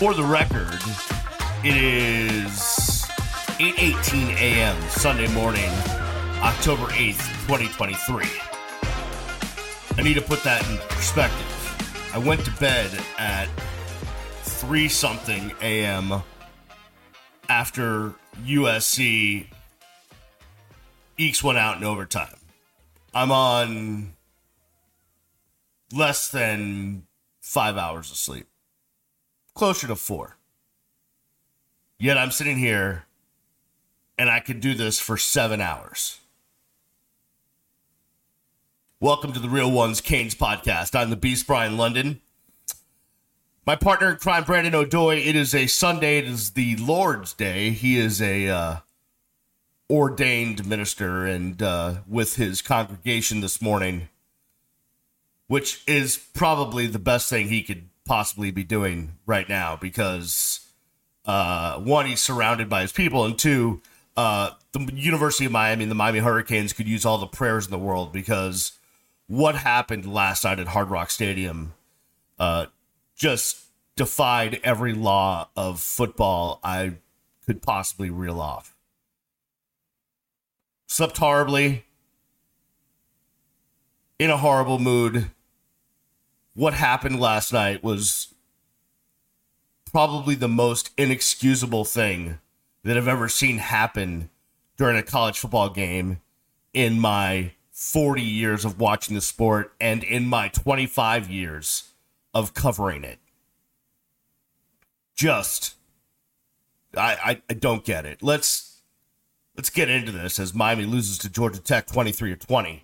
For the record, it is 8:18 a.m. Sunday morning, October 8th, 2023. I need to put that in perspective. I went to bed at 3-something a.m. after USC ekes one out in overtime. I'm on less than 5 hours of sleep. Closer to 4. Yet I'm sitting here and I could do this for 7 hours. Welcome to the Real Ones Canes Podcast. I'm the Beast, Brian London. My partner in crime, Brandon O'Doy. It is a Sunday. It is the Lord's Day. He is a ordained minister and with his congregation this morning, which is probably the best thing he could possibly be doing right now because, one, he's surrounded by his people, and two, the University of Miami and the Miami Hurricanes could use all the prayers in the world because what happened last night at Hard Rock Stadium just defied every law of football I could possibly reel off. Slept horribly, in a horrible mood. What happened last night was probably the most inexcusable thing that I've ever seen happen during a college football game in my 40 years of watching the sport and in my 25 years of covering it. Just, I don't get it. Let's get into this as Miami loses to Georgia Tech 23-20.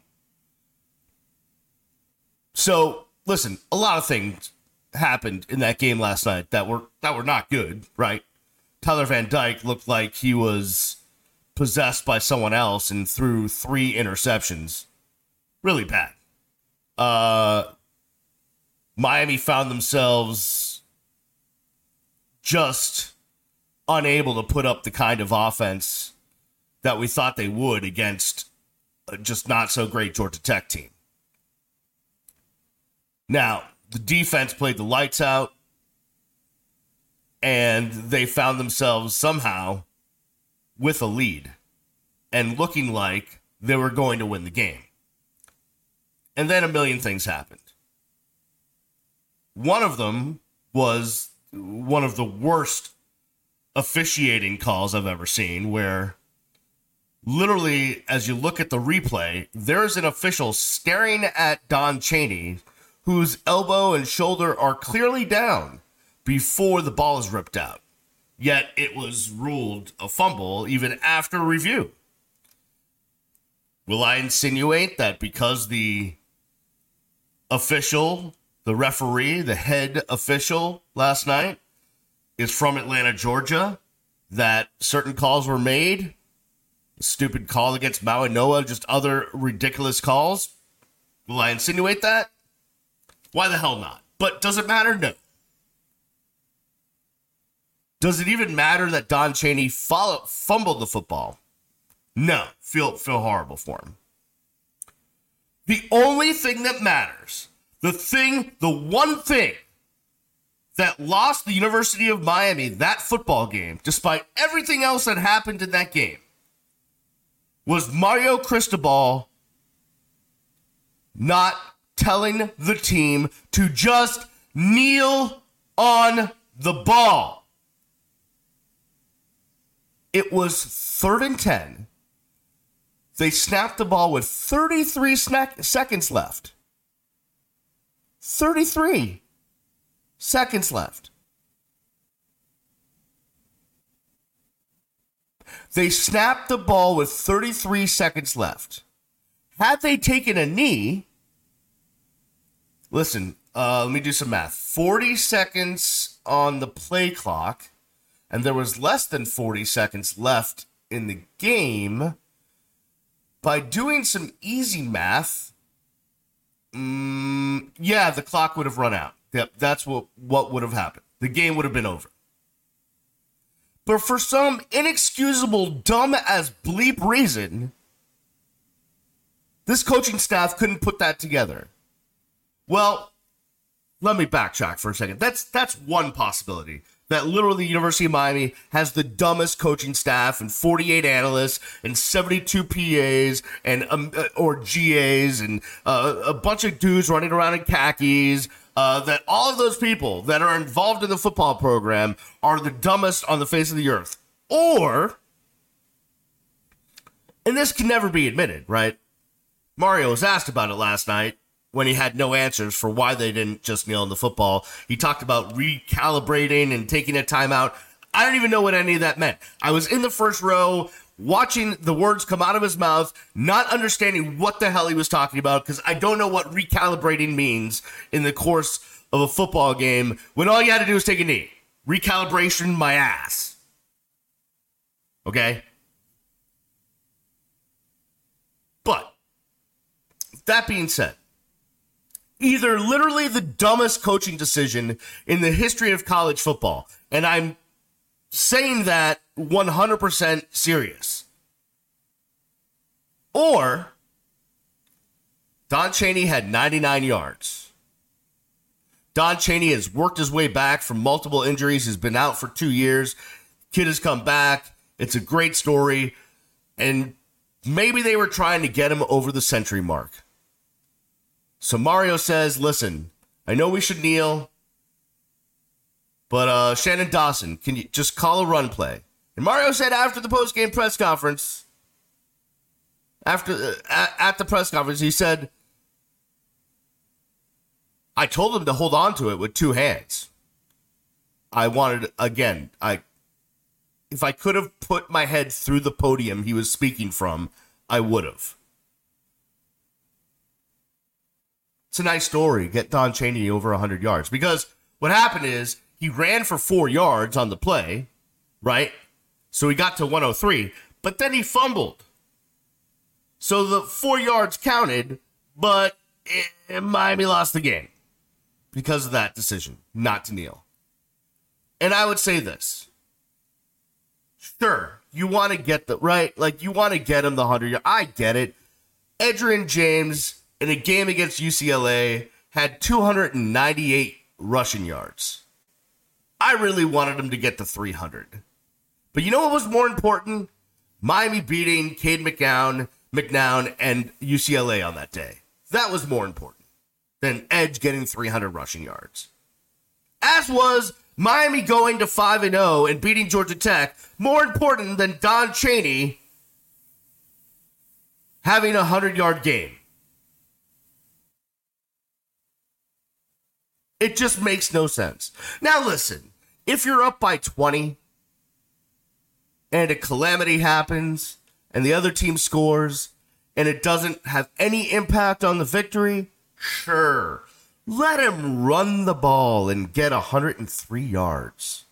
So, listen, a lot of things happened in that game last night that were not good, right? Tyler Van Dyke looked like he was possessed by someone else and threw 3 interceptions. Really bad. Miami found themselves just unable to put up the kind of offense that we thought they would against a just not so great Georgia Tech team. Now, the defense played the lights out, and they found themselves somehow with a lead and looking like they were going to win the game. And then a million things happened. One of them was one of the worst officiating calls I've ever seen, where literally, as you look at the replay, there's an official staring at Don Chaney, whose elbow and shoulder are clearly down before the ball is ripped out. Yet it was ruled a fumble even after review. Will I insinuate that because the official, the referee, the head official last night is from Atlanta, Georgia, that certain calls were made? Stupid call against Maui Noah, just other ridiculous calls. Will I insinuate that? Why the hell not? But does it matter? No. Does it even matter that Don Chaney fumbled the football? No. Feel horrible for him. The only thing that matters, the one thing that lost the University of Miami that football game, despite everything else that happened in that game, was Mario Cristobal not telling the team to just kneel on the ball. It was 3rd and 10. They snapped the ball with 33 seconds left. 33 seconds left. They snapped the ball with 33 seconds left. Had they taken a knee, listen, let me do some math. 40 seconds on the play clock, and there was less than 40 seconds left in the game. By doing some easy math, the clock would have run out. Yep, that's what would have happened. The game would have been over. But for some inexcusable, dumb-as-bleep reason, this coaching staff couldn't put that together. Well, let me backtrack for a second. That's one possibility. That literally the University of Miami has the dumbest coaching staff and 48 analysts and 72 PAs and or GAs and a bunch of dudes running around in khakis. That all of those people that are involved in the football program are the dumbest on the face of the earth. Or, and this can never be admitted, right? Mario was asked about it last night when he had no answers for why they didn't just kneel on the football. He talked about recalibrating and taking a timeout. I don't even know what any of that meant. I was in the first row watching the words come out of his mouth, not understanding what the hell he was talking about, because I don't know what recalibrating means in the course of a football game when all you had to do was take a knee. Recalibration my ass. Okay? But, that being said, either literally the dumbest coaching decision in the history of college football, and I'm saying that 100% serious, or Don Chaney had 99 yards. Don Chaney has worked his way back from multiple injuries. He's been out for 2 years. Kid has come back. It's a great story, and maybe they were trying to get him over the century mark. So Mario says, listen, I know we should kneel, but Shannon Dawson, can you just call a run play? And Mario said after the post-game press conference, at the press conference, he said, I told him to hold on to it with two hands. I wanted, again, if I could have put my head through the podium he was speaking from, I would have. It's a nice story. Get Don Chaney over 100 yards. Because what happened is he ran for 4 yards on the play, right? So he got to 103, but then he fumbled. So the 4 yards counted, but Miami lost the game because of that decision not to kneel. And I would say this. Sure, you want to get the, right? Like, you want to get him the 100 yards. I get it. Edgerrin James, in a game against UCLA, had 298 rushing yards. I really wanted him to get to 300. But you know what was more important? Miami beating Cade McNown, and UCLA on that day. That was more important than Edge getting 300 rushing yards. As was Miami going to 5-0 and beating Georgia Tech, more important than Don Chaney having a 100-yard game. It just makes no sense. Now, listen, if you're up by 20 and a calamity happens and the other team scores and it doesn't have any impact on the victory, sure. Let him run the ball and get 103 yards.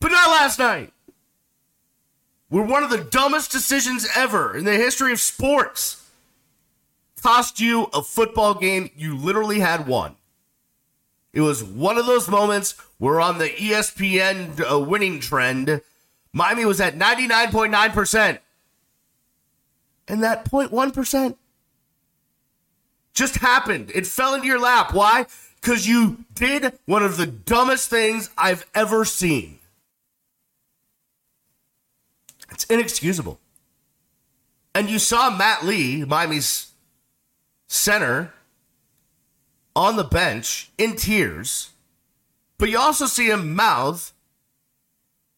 But not last night. We're one of the dumbest decisions ever in the history of sports. Cost you a football game. You literally had one. It was one of those moments where on the ESPN winning trend, Miami was at 99.9%. And that 0.1% just happened. It fell into your lap. Why? Because you did one of the dumbest things I've ever seen. It's inexcusable. And you saw Matt Lee, Miami's center, on the bench in tears, but you also see him mouth,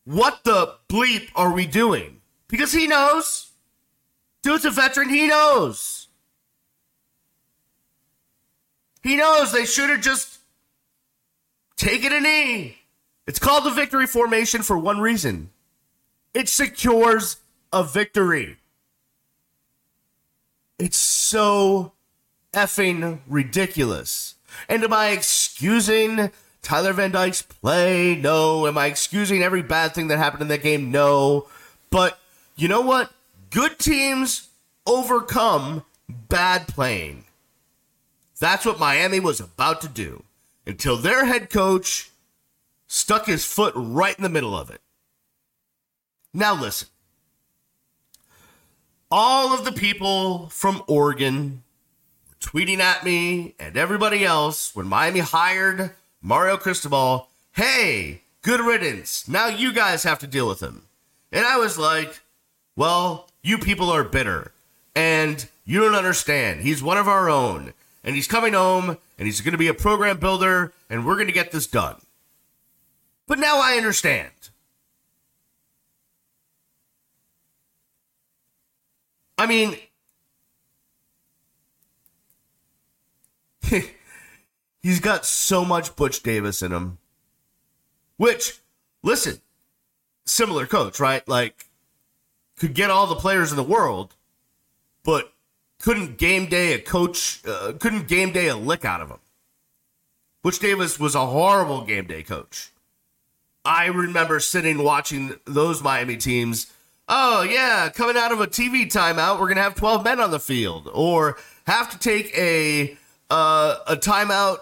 what the bleep are we doing? Because he knows. Dude's a veteran. He knows. He knows they should have just taken a knee. It's called the victory formation for one reason. It secures a victory. It's so effing ridiculous. And am I excusing Tyler Van Dyke's play? No. Am I excusing every bad thing that happened in that game? No. But you know what? Good teams overcome bad playing. That's what Miami was about to do until their head coach stuck his foot right in the middle of it. Now listen. All of the people from Oregon tweeting at me and everybody else when Miami hired Mario Cristobal, hey, good riddance. Now you guys have to deal with him. And I was like, well, you people are bitter and you don't understand. He's one of our own and he's coming home and he's going to be a program builder and we're going to get this done. But now I understand. I mean, he's got so much Butch Davis in him, which, listen, similar coach, right? Like, could get all the players in the world, but couldn't game day a lick out of him. Butch Davis was a horrible game day coach. I remember sitting watching those Miami teams. Oh, yeah, coming out of a TV timeout, we're going to have 12 men on the field or have to take a timeout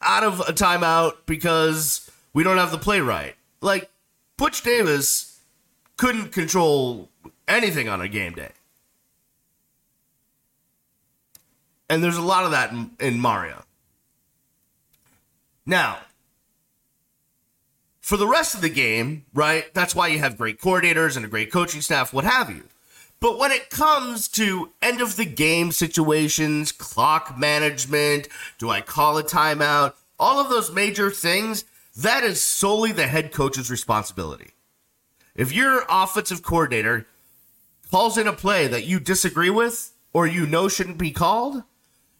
out of a timeout because we don't have the play right. Like, Butch Davis couldn't control anything on a game day. And there's a lot of that in Mario. Now, for the rest of the game, right? That's why you have great coordinators and a great coaching staff, what have you. But when it comes to end of the game situations, clock management, do I call a timeout? All of those major things, that is solely the head coach's responsibility. If your offensive coordinator calls in a play that you disagree with or you know shouldn't be called,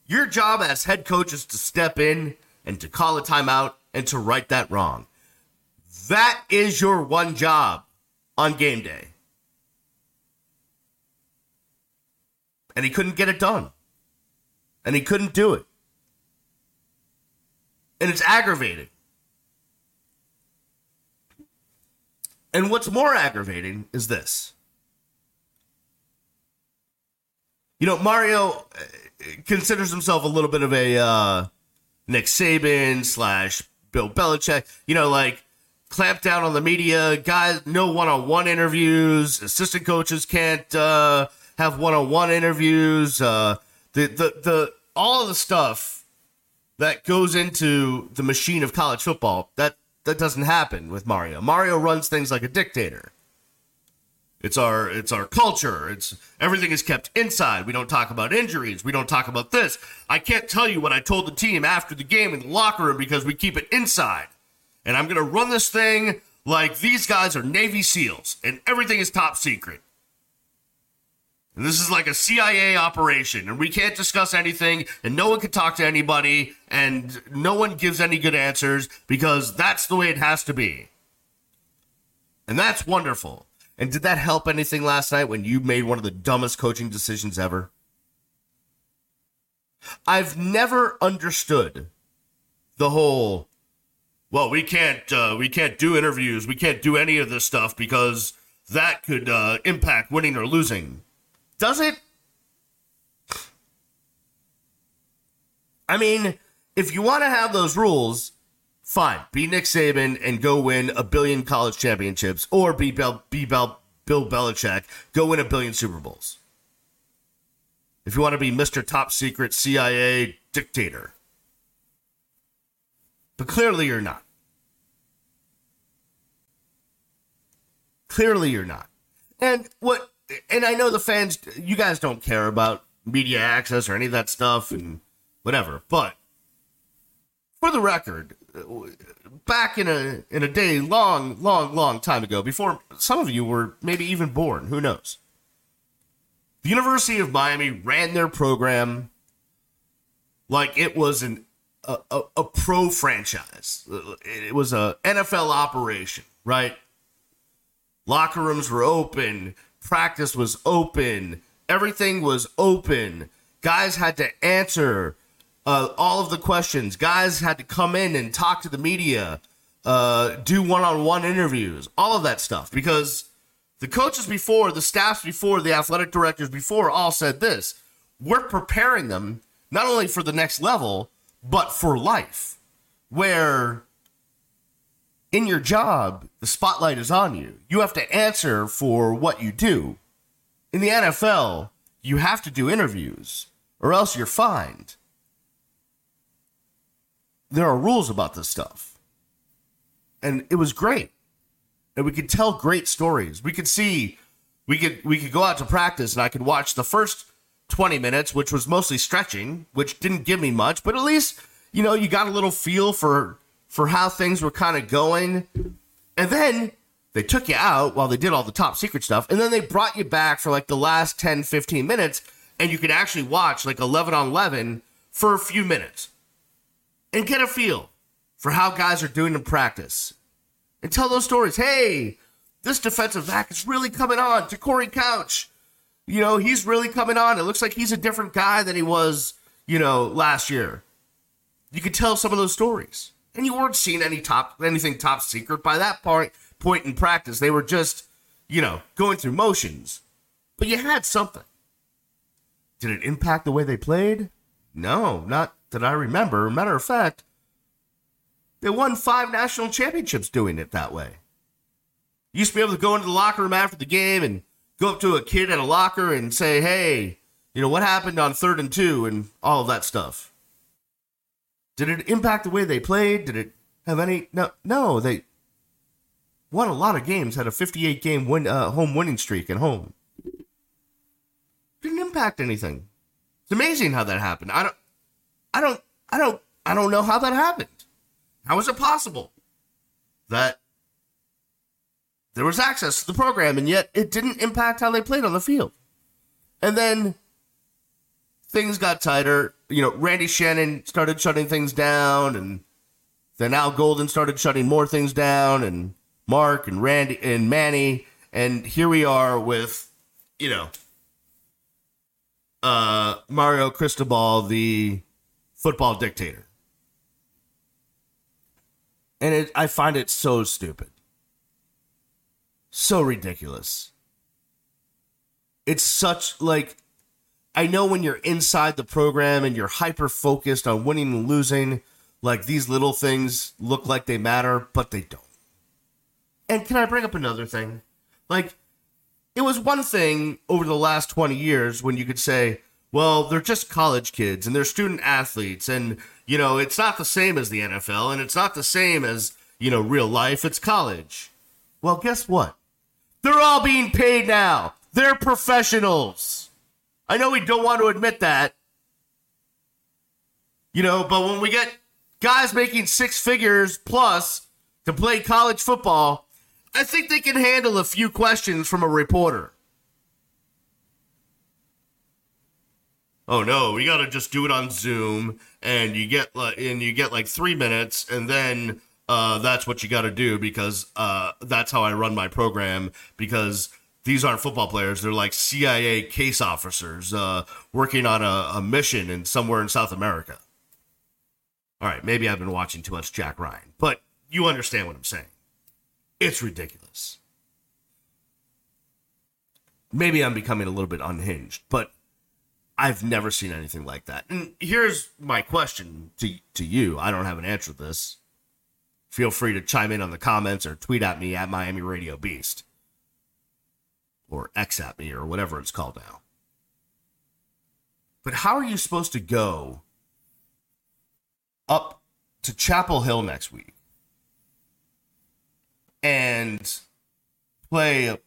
your job as head coach is to step in and to call a timeout and to right that wrong. That is your one job on game day. And he couldn't get it done. And he couldn't do it. And it's aggravating. And what's more aggravating is this. You know, Mario considers himself a little bit of a Nick Saban / Bill Belichick. You know, like, clamp down on the media, guys, no one-on-one interviews, assistant coaches can't have one-on-one interviews, the all of the stuff that goes into the machine of college football, that doesn't happen with Mario. Mario runs things like a dictator. It's our culture. It's everything is kept inside. We don't talk about injuries. We don't talk about this. I can't tell you what I told the team after the game in the locker room because we keep it inside. And I'm going to run this thing like these guys are Navy SEALs and everything is top secret. And this is like a CIA operation and we can't discuss anything and no one can talk to anybody and no one gives any good answers because that's the way it has to be. And that's wonderful. And did that help anything last night when you made one of the dumbest coaching decisions ever? I've never understood the whole, well, we can't do interviews. We can't do any of this stuff because that could impact winning or losing. Does it? I mean, if you want to have those rules, fine. Be Nick Saban and go win 1 billion college championships, or be Bill Belichick, go win 1 billion Super Bowls. If you want to be Mr. Top Secret CIA dictator. But clearly you're not. Clearly you're not. And I know the fans, you guys don't care about media access or any of that stuff and whatever. But for the record, back in a day long time ago, before some of you were maybe even born, who knows? The University of Miami ran their program like it was an a pro franchise. It was a NFL operation, right? Locker rooms were open. Practice was open. Everything was open. Guys had to answer all of the questions. Guys had to come in and talk to the media, do one-on-one interviews, all of that stuff. Because the coaches before, the staffs before, the athletic directors before all said this. We're preparing them not only for the next level, but for life, where in your job, the spotlight is on you. You have to answer for what you do. In the NFL, you have to do interviews. or else you're fined. There are rules about this stuff. And it was great. And we could tell great stories. We could see, we could go out to practice and I could watch the first 20 minutes, which was mostly stretching, which didn't give me much, but at least, you know, you got a little feel for how things were kind of going. And then they took you out while they did all the top secret stuff. And then they brought you back for like the last 10, 15 minutes. And you could actually watch like 11 on 11 for a few minutes and get a feel for how guys are doing in practice and tell those stories. Hey, this defensive back is really coming on to Corey Couch. You know, he's really coming on. It looks like he's a different guy than he was, you know, last year. You could tell some of those stories. And you weren't seeing anything top secret by that point in practice. They were just, you know, going through motions. But you had something. Did it impact the way they played? No, not that I remember. Matter of fact, they won 5 national championships doing it that way. You used to be able to go into the locker room after the game and go up to a kid at a locker and say, hey, you know, what happened on 3rd and 2 and all of that stuff. Did it impact the way they played? Did it have any? No, they won a lot of games, had a 58-game home winning streak at home. Didn't impact anything. It's amazing how that happened. I don't know how that happened. How is it possible that there was access to the program, and yet it didn't impact how they played on the field? And then things got tighter. You know, Randy Shannon started shutting things down, and then Al Golden started shutting more things down, and Mark and Randy and Manny. And here we are with, you know, Mario Cristobal, the football dictator. And I find it so stupid. So ridiculous. It's such, like, I know when you're inside the program and you're hyper-focused on winning and losing, like, these little things look like they matter, but they don't. And can I bring up another thing? Like, it was one thing over the last 20 years when you could say, well, they're just college kids and they're student athletes and, you know, it's not the same as the NFL and it's not the same as, you know, real life. It's college. Well, guess what? They're all being paid now. They're professionals. I know we don't want to admit that, you know, but when we get guys making 6 figures plus to play college football, I think they can handle a few questions from a reporter. Oh no, we got to just do it on Zoom and you get like 3 minutes and then that's what you got to do because that's how I run my program, because these aren't football players. They're like CIA case officers working on a mission in somewhere in South America. All right, maybe I've been watching too much Jack Ryan, but you understand what I'm saying. It's ridiculous. Maybe I'm becoming a little bit unhinged, but I've never seen anything like that. And here's my question to you. I don't have an answer to this. Feel free to chime in on the comments or tweet at me at Miami Radio Beast or X at me or whatever it's called now. But how are you supposed to go up to Chapel Hill next week and play a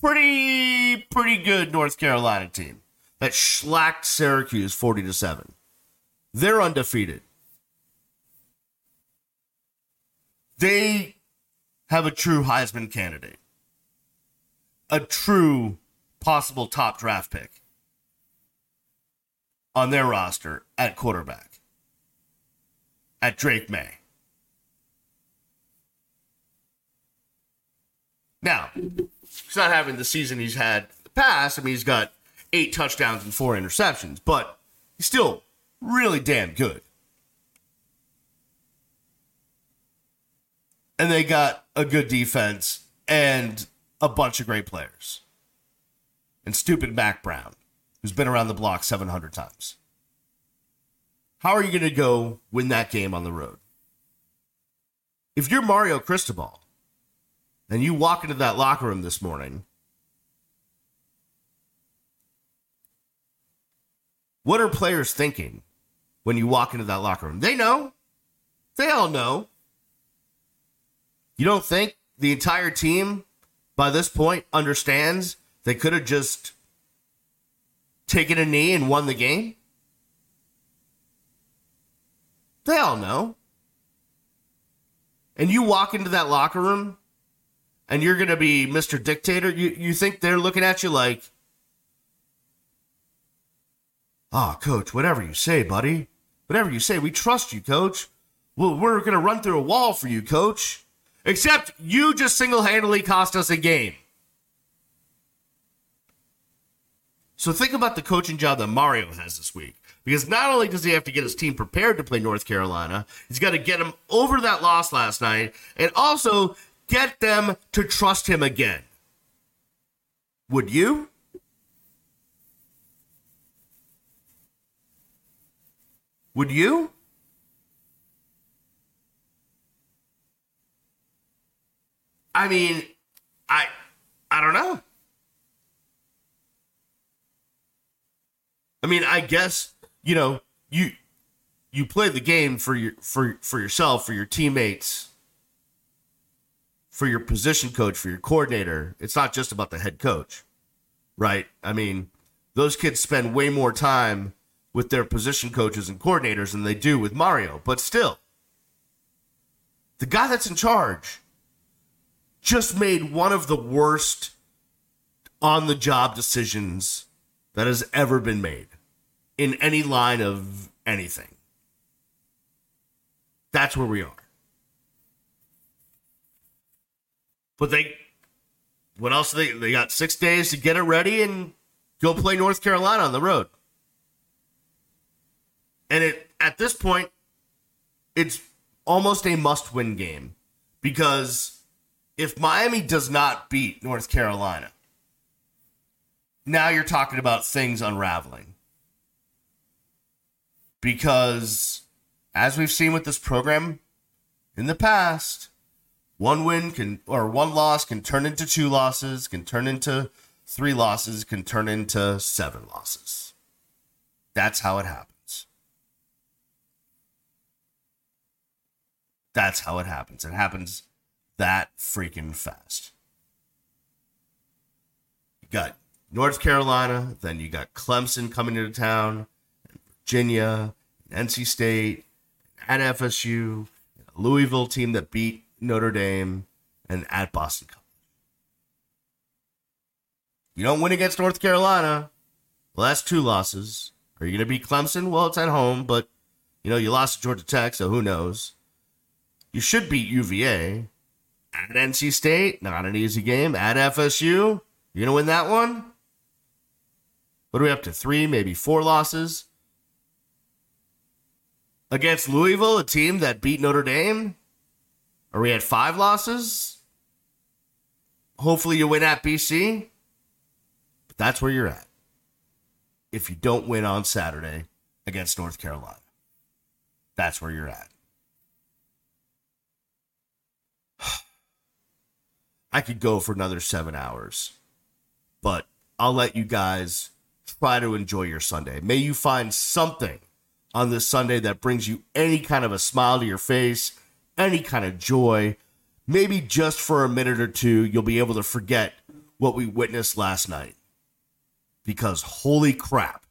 pretty good North Carolina team that shellacked Syracuse 40-7? They're undefeated. They have a true Heisman candidate, a true possible top draft pick on their roster at quarterback, at Drake May. Now, he's not having the season he's had in the past. I mean, he's got 8 touchdowns and 4 interceptions, but he's still really damn good. And they got a good defense and a bunch of great players. And stupid Mac Brown, who's been around the block 700 times. How are you going to go win that game on the road? If you're Mario Cristobal and you walk into that locker room this morning What are players thinking when you walk into that locker room? They know. They all know. You don't think the entire team by this point understands they could have just taken a knee and won the game? They all know. And you walk into that locker room and you're going to be Mr. Dictator. You think they're looking at you like, "Ah, coach, whatever you say, buddy. Whatever you say, we trust you, coach. Well, we're going to run through a wall for you, coach. Except you just single-handedly cost us a game." So think about the coaching job that Mario has this week. Because not only does he have to get his team prepared to play North Carolina, he's got to get them over that loss last night and also get them to trust him again. Would you? Would you? I mean, I don't know. I mean, I guess, you know, you play the game for yourself, for your teammates, for your position coach, for your coordinator. It's not just about the head coach, right? I mean, those kids spend way more time with their position coaches and coordinators than they do with Mario. But still, the guy that's in charge just made one of the worst on-the-job decisions that has ever been made in any line of anything. That's where we are. But what else? They got 6 days to get it ready and go play North Carolina on the road. And at this point, it's almost a must-win game, because if Miami does not beat North Carolina, now you're talking about things unraveling. Because as we've seen with this program in the past, one loss can turn into two losses, can turn into three losses, can turn into seven losses. That's how it happens. That's how it happens. It happens that freaking fast. You got North Carolina, then you got Clemson coming into town, and Virginia, and NC State, and FSU, and a Louisville team that beat Notre Dame, and at Boston College. You don't win against North Carolina, well, that's two losses. Are you going to beat Clemson? Well, it's at home, but you know you lost to Georgia Tech, so who knows? You should beat UVA. At NC State, not an easy game. At FSU, you're going to win that one? What are we up to? 3, maybe 4 losses? Against Louisville, a team that beat Notre Dame? Are we at 5 losses? Hopefully you win at BC. But that's where you're at if you don't win on Saturday against North Carolina. That's where you're at. I could go for another 7 hours, but I'll let you guys try to enjoy your Sunday. May you find something on this Sunday that brings you any kind of a smile to your face, any kind of joy. Maybe just for a minute or two, you'll be able to forget what we witnessed last night. Because holy crap,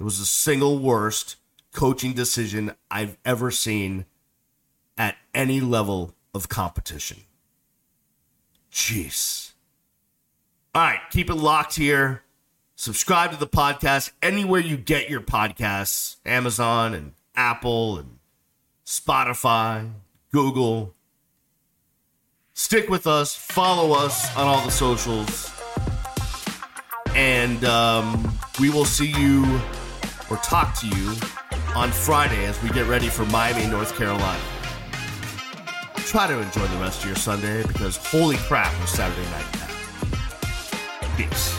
it was the single worst coaching decision I've ever seen at any level of competition. Jeez. All right, keep it locked here. Subscribe to the podcast anywhere you get your podcasts. Amazon and Apple and Spotify, Google. Stick with us. Follow us on all the socials. And we will see you or talk to you on Friday as we get ready for Miami, North Carolina. Try to enjoy the rest of your Sunday, because holy crap was Saturday night. Peace.